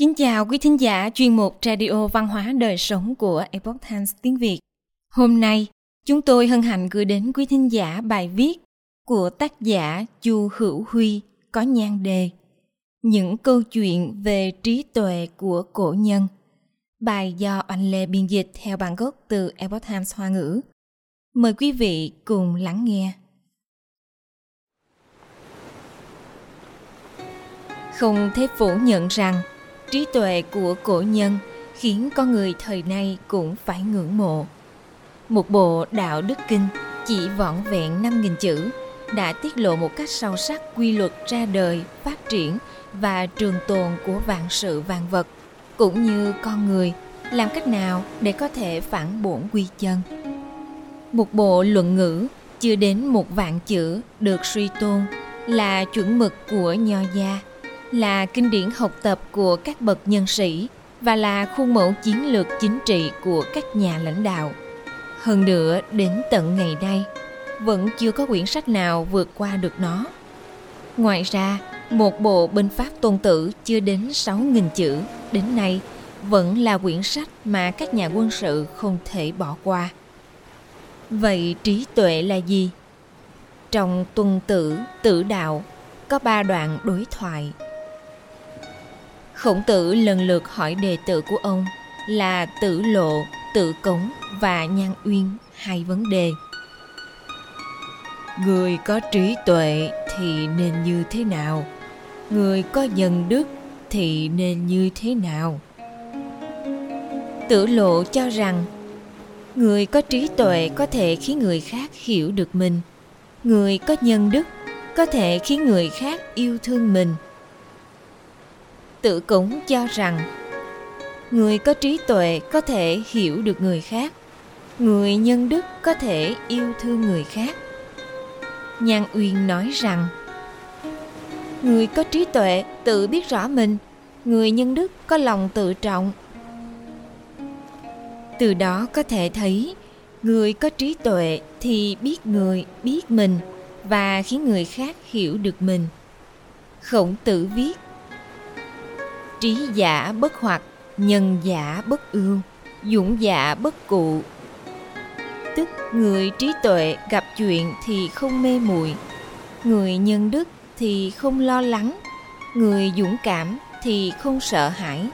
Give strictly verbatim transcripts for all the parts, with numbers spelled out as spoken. Kính chào quý thính giả chuyên mục Radio Văn hóa Đời Sống của Epoch Times Tiếng Việt. Hôm nay, chúng tôi hân hạnh gửi đến quý thính giả bài viết của tác giả Chu Hữu Huy có nhan đề Những câu chuyện về trí tuệ của cổ nhân. Bài do anh Lê biên dịch theo bản gốc từ Epoch Times Hoa ngữ. Mời quý vị cùng lắng nghe. Không thể phủ nhận rằng trí tuệ của cổ nhân khiến con người thời nay cũng phải ngưỡng mộ. Một bộ Đạo Đức Kinh chỉ vỏn vẹn năm nghìn chữ đã tiết lộ một cách sâu sắc quy luật ra đời, phát triển và trường tồn của vạn sự vạn vật, cũng như con người làm cách nào để có thể phản bổn quy chân. Một bộ Luận ngữ chưa đến một vạn chữ được suy tôn là chuẩn mực của Nho gia, là kinh điển học tập của các bậc nhân sĩ và là khuôn mẫu chiến lược chính trị của các nhà lãnh đạo. Hơn nữa, đến tận ngày nay, vẫn chưa có quyển sách nào vượt qua được nó. Ngoài ra, một bộ Binh pháp Tôn Tử chưa đến sáu nghìn chữ, đến nay vẫn là quyển sách mà các nhà quân sự không thể bỏ qua. Vậy trí tuệ là gì? Trong Tôn Tử, Tử Đạo có ba đoạn đối thoại. Khổng Tử lần lượt hỏi đệ tử của ông là Tử Lộ, Tử Cống và Nhan Uyên hai vấn đề. Người có trí tuệ thì nên như thế nào? Người có nhân đức thì nên như thế nào? Tử Lộ cho rằng người có trí tuệ có thể khiến người khác hiểu được mình. Người có nhân đức có thể khiến người khác yêu thương mình. Tử Cống cho rằng người có trí tuệ có thể hiểu được người khác, người nhân đức có thể yêu thương người khác. Nhan Uyên nói rằng người có trí tuệ tự biết rõ mình, người nhân đức có lòng tự trọng. Từ đó có thể thấy người có trí tuệ thì biết người, biết mình và khiến người khác hiểu được mình. Khổng Tử viết: trí giả bất hoặc, nhân giả bất ương, dũng giả bất cụ. Tức người trí tuệ gặp chuyện thì không mê muội, người nhân đức thì không lo lắng, người dũng cảm thì không sợ hãi.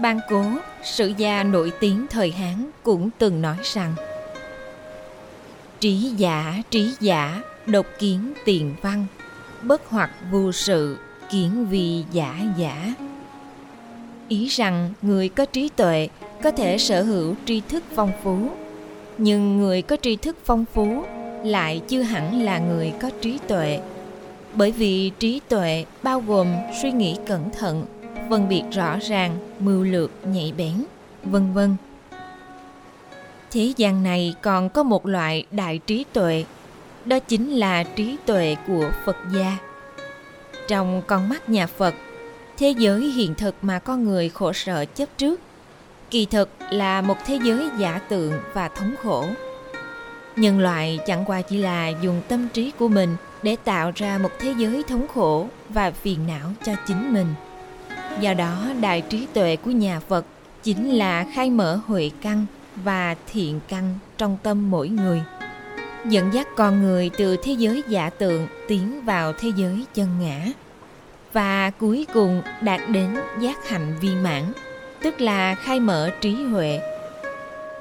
Ban Cố, sử gia nổi tiếng thời Hán cũng từng nói rằng: trí giả, trí giả, độc kiến tiền văn, bất hoặc vô sự, kiến vì giả giả. Ý rằng người có trí tuệ có thể sở hữu tri thức phong phú, nhưng người có tri thức phong phú lại chưa hẳn là người có trí tuệ, bởi vì trí tuệ bao gồm suy nghĩ cẩn thận, phân biệt rõ ràng, mưu lược nhạy bén, vân vân. Thế gian này còn có một loại đại trí tuệ, đó chính là trí tuệ của Phật gia. Trong con mắt nhà Phật, thế giới hiện thực mà con người khổ sở chấp trước, kỳ thực là một thế giới giả tượng và thống khổ. Nhân loại chẳng qua chỉ là dùng tâm trí của mình để tạo ra một thế giới thống khổ và phiền não cho chính mình. Do đó, đại trí tuệ của nhà Phật chính là khai mở huệ căn và thiện căn trong tâm mỗi người, dẫn dắt con người từ thế giới giả tượng tiến vào thế giới chân ngã, và cuối cùng đạt đến giác hạnh viên mãn, tức là khai mở trí huệ.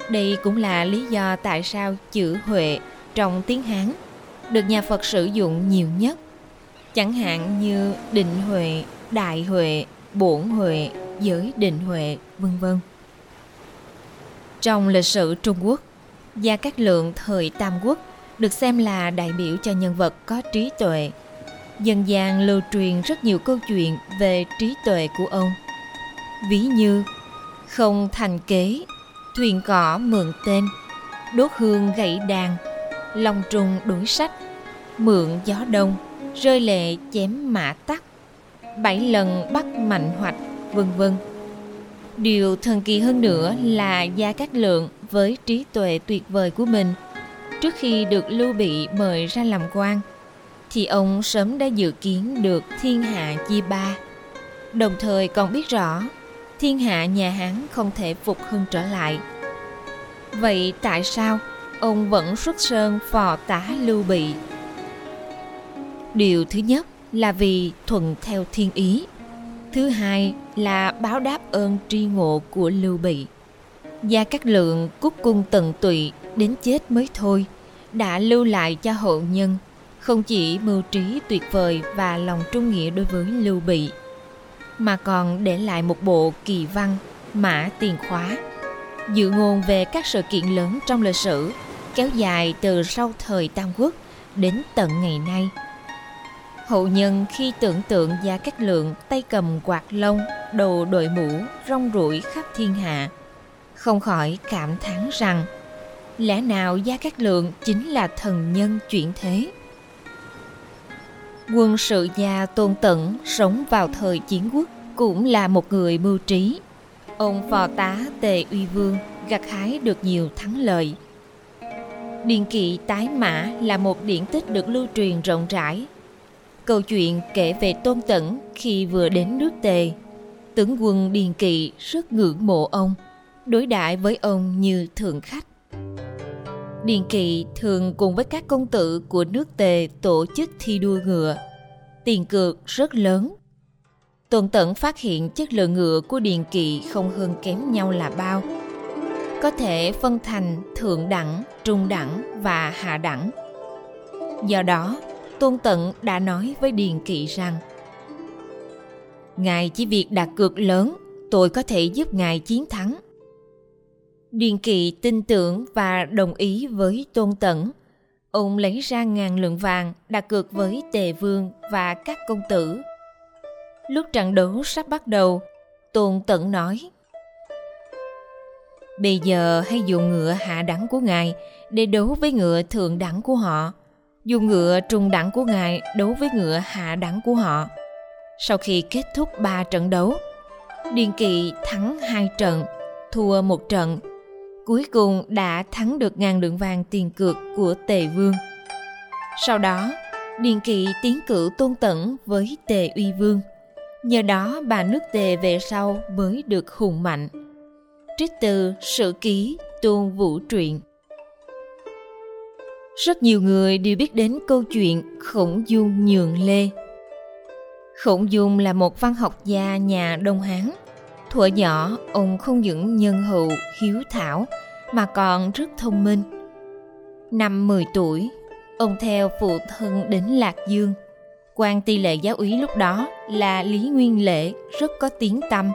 Đây cũng là lý do tại sao chữ huệ trong tiếng Hán được nhà Phật sử dụng nhiều nhất, chẳng hạn như định huệ, đại huệ, bổn huệ, giới định huệ, vân vân. Trong lịch sử Trung Quốc, Gia Cát Lượng thời Tam Quốc được xem là đại biểu cho nhân vật có trí tuệ. Dân gian lưu truyền rất nhiều câu chuyện về trí tuệ của ông. Ví như không thành kế, thuyền cỏ mượn tên, đốt hương gậy đàn, lòng trùng đuổi sách, mượn gió đông, rơi lệ chém mã tắc, bảy lần bắt mạnh hoạch, vân vân. Điều thần kỳ hơn nữa là Gia Cát Lượng với trí tuệ tuyệt vời của mình, trước khi được Lưu Bị mời ra làm quan, thì ông sớm đã dự kiến được thiên hạ chia ba, đồng thời còn biết rõ thiên hạ nhà Hán không thể phục hưng trở lại. Vậy tại sao ông vẫn xuất sơn phò tá Lưu Bị? Điều thứ nhất là vì thuận theo thiên ý. Thứ hai là báo đáp ơn tri ngộ của Lưu Bị. Gia Cát Lượng cúc cung tận tụy đến chết mới thôi, đã lưu lại cho hậu nhân không chỉ mưu trí tuyệt vời và lòng trung nghĩa đối với Lưu Bị, mà còn để lại một bộ kỳ văn Mã Tiền Khóa, dự ngôn về các sự kiện lớn trong lịch sử, kéo dài từ sau thời Tam Quốc đến tận ngày nay. Hậu nhân khi tưởng tượng Gia Cát Lượng tay cầm quạt lông, đầu đội mũ, rong ruổi khắp thiên hạ, không khỏi cảm thán rằng lẽ nào Gia Cát Lượng chính là thần nhân chuyển thế. Quân sự gia Tôn Tẫn sống vào thời Chiến Quốc cũng là một người mưu trí. Ông phò tá Tề Uy Vương gặt hái được nhiều thắng lợi. Điền Kỵ tái mã là một điển tích được lưu truyền rộng rãi. Câu chuyện kể về Tôn Tẫn khi vừa đến nước Tề, tướng quân Điền Kỵ rất ngưỡng mộ ông, đối đãi với ông như thượng khách. Điền Kỵ thường cùng với các công tử của nước Tề tổ chức thi đua ngựa, tiền cược rất lớn. Tôn Tẫn phát hiện chất lượng ngựa của Điền Kỵ không hơn kém nhau là bao, có thể phân thành thượng đẳng, trung đẳng và hạ đẳng. Do đó, Tôn Tẫn đã nói với Điền Kỵ rằng: "Ngài chỉ việc đặt cược lớn, tôi có thể giúp ngài chiến thắng." Điền Kỵ tin tưởng và đồng ý với Tôn Tẫn. Ông lấy ra ngàn lượng vàng đặt cược với Tề Vương và các công tử. Lúc trận đấu sắp bắt đầu, Tôn Tẫn nói: "Bây giờ hãy dùng ngựa hạ đẳng của ngài để đấu với ngựa thượng đẳng của họ, dùng ngựa trung đẳng của ngài đấu với ngựa hạ đẳng của họ." Sau khi kết thúc ba trận đấu, Điền Kỵ thắng hai trận, thua một trận, cuối cùng đã thắng được ngàn lượng vàng tiền cược của Tề Vương. Sau đó, Điền Kỵ tiến cử Tôn Tẫn với Tề Uy Vương. Nhờ đó mà nước Tề về sau mới được hùng mạnh. Trích từ Sử Ký Tôn Vũ Truyện. Rất nhiều người đều biết đến câu chuyện Khổng Dung nhường Lê. Khổng Dung là một văn học gia nhà Đông Hán. Thuở nhỏ, ông không những nhân hậu, hiếu thảo mà còn rất thông minh. Năm mười tuổi, ông theo phụ thân đến Lạc Dương. Quan ti lệ giáo úy lúc đó là Lý Nguyên Lễ rất có tiếng tăm.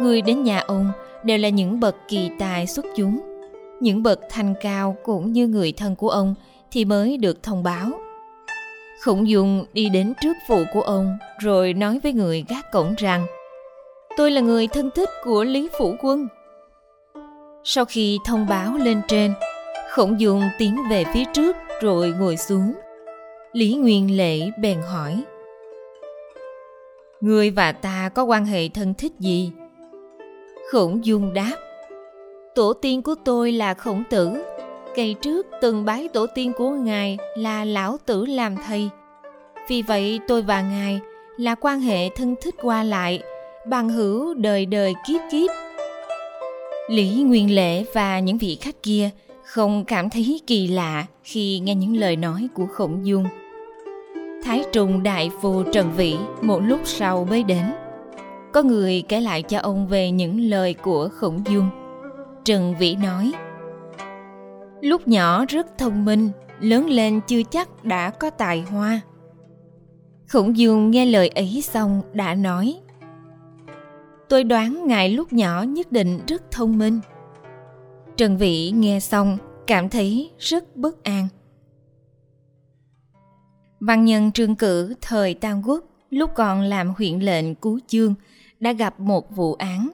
Người đến nhà ông đều là những bậc kỳ tài xuất chúng. Những bậc thanh cao cũng như người thân của ông thì mới được thông báo. Khổng Dung đi đến trước phụ của ông rồi nói với người gác cổng rằng: "Tôi là người thân thích của Lý Phủ Quân." Sau khi thông báo lên trên, Khổng Dung tiến về phía trước rồi ngồi xuống. Lý Nguyên Lễ bèn hỏi: "Ngươi và ta có quan hệ thân thích gì?" Khổng Dung đáp: "Tổ tiên của tôi là Khổng Tử. Ngày trước từng bái tổ tiên của ngài là Lão Tử làm thầy. Vì vậy tôi và ngài là quan hệ thân thích qua lại, bằng hữu đời đời kiếp kiếp." Lý Nguyên Lễ và những vị khách kia không cảm thấy kỳ lạ khi nghe những lời nói của Khổng Dung. Thái Trùng Đại Phu Trần Vĩ một lúc sau mới đến. Có người kể lại cho ông về những lời của Khổng Dung. Trần Vĩ nói: "Lúc nhỏ rất thông minh, lớn lên chưa chắc đã có tài hoa." Khổng Dung nghe lời ấy xong đã nói: "Tôi đoán ngài lúc nhỏ nhất định rất thông minh." Trần Vĩ nghe xong cảm thấy rất bất an. Văn nhân Trương Cử thời Tam Quốc lúc còn làm huyện lệnh Cú Chương đã gặp một vụ án.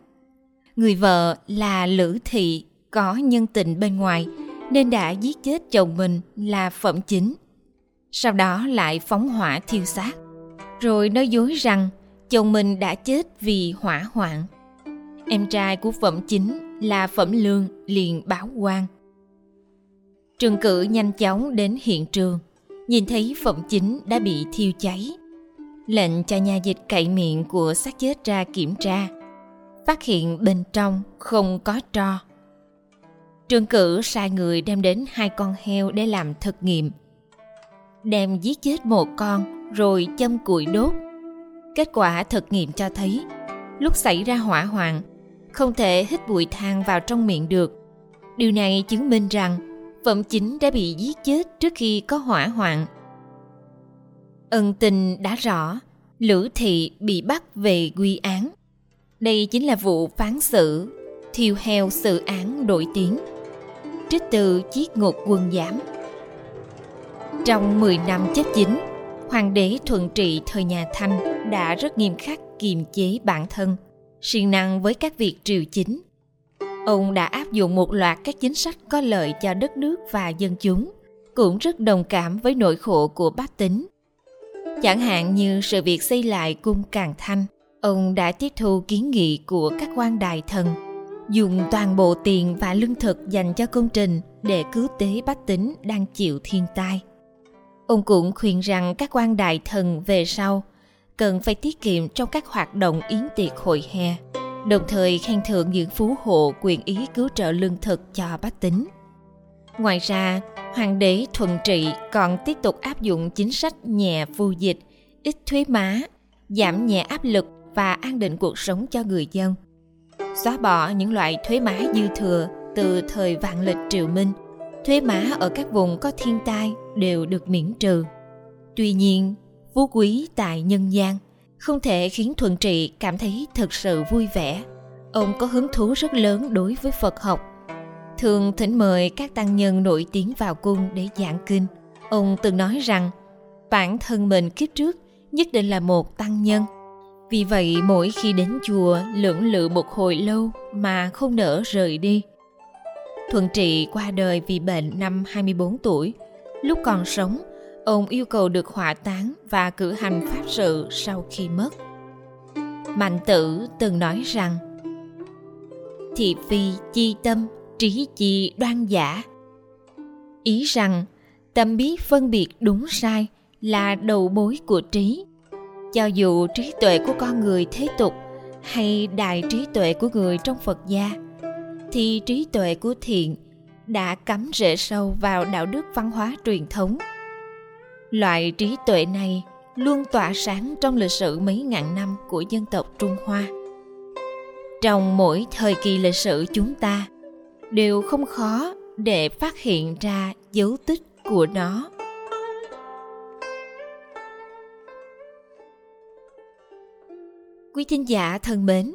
Người vợ là Lữ Thị có nhân tình bên ngoài nên đã giết chết chồng mình là Phẩm Chính. Sau đó lại phóng hỏa thiêu xác, rồi nói dối rằng chồng mình đã chết vì hỏa hoạn. Em trai của Phẩm Chính là Phẩm Lương liền báo quan. Trương Cử nhanh chóng đến hiện trường, nhìn thấy Phẩm Chính đã bị thiêu cháy. lệnh cho nha dịch cậy miệng của xác chết ra kiểm tra, phát hiện bên trong không có tro. Trương Cử sai người đem đến hai con heo để làm thực nghiệm. Đem giết chết một con rồi châm củi đốt. Kết quả thực nghiệm cho thấy, lúc xảy ra hỏa hoạn, không thể hít bụi than vào trong miệng được. Điều này chứng minh rằng Phẩm Chính đã bị giết chết trước khi có hỏa hoạn. Ân tình đã rõ, Lữ Thị bị bắt về quy án. Đây chính là vụ phán xử thiêu heo xử án đổi tiếng, trích từ Chiết Ngục Quân Giám. Trong mười năm chấp chính, Hoàng đế Thuận Trị thời nhà Thanh đã rất nghiêm khắc kiềm chế bản thân, siêng năng với các việc triều chính. Ông đã áp dụng một loạt các chính sách có lợi cho đất nước và dân chúng, cũng rất đồng cảm với nỗi khổ của bách tính. Chẳng hạn như sự việc xây lại cung Càn Thanh, ông đã tiếp thu kiến nghị của các quan đại thần, dùng toàn bộ tiền và lương thực dành cho công trình để cứu tế bách tính đang chịu thiên tai. Ông cũng khuyên rằng các quan đại thần về sau cần phải tiết kiệm trong các hoạt động yến tiệc hội hè, đồng thời khen thưởng những phú hộ quyền ý cứu trợ lương thực cho bách tính. Ngoài ra, Hoàng đế Thuận Trị còn tiếp tục áp dụng chính sách nhẹ vu dịch, ít thuế má, giảm nhẹ áp lực và an định cuộc sống cho người dân, xóa bỏ những loại thuế má dư thừa từ thời Vạn Lịch Triều Minh. Thuế má ở các vùng có thiên tai đều được miễn trừ. Tuy nhiên, phú quý tại nhân gian không thể khiến Thuận Trị cảm thấy thực sự vui vẻ. Ông có hứng thú rất lớn đối với Phật học, thường thỉnh mời các tăng nhân nổi tiếng vào cung để giảng kinh. Ông từng nói rằng bản thân mình kiếp trước nhất định là một tăng nhân, vì vậy mỗi khi đến chùa lưỡng lự một hồi lâu mà không nỡ rời đi. Thuận Trị qua đời vì bệnh năm hai mươi bốn tuổi. Lúc còn sống, ông yêu cầu được hỏa táng và cử hành pháp sự sau khi mất. Mạnh Tử từng nói rằng: "Thị phi chi tâm, trí chi đoan giả." Ý rằng tâm biết phân biệt đúng sai là đầu mối của trí. Cho dù trí tuệ của con người thế tục hay đại trí tuệ của người trong Phật gia, thì trí tuệ của thiện đã cắm rễ sâu vào đạo đức văn hóa truyền thống. Loại trí tuệ này luôn tỏa sáng trong lịch sử mấy ngàn năm của dân tộc Trung Hoa. Trong mỗi thời kỳ lịch sử chúng ta đều không khó để phát hiện ra dấu tích của nó. Quý thính giả thân mến,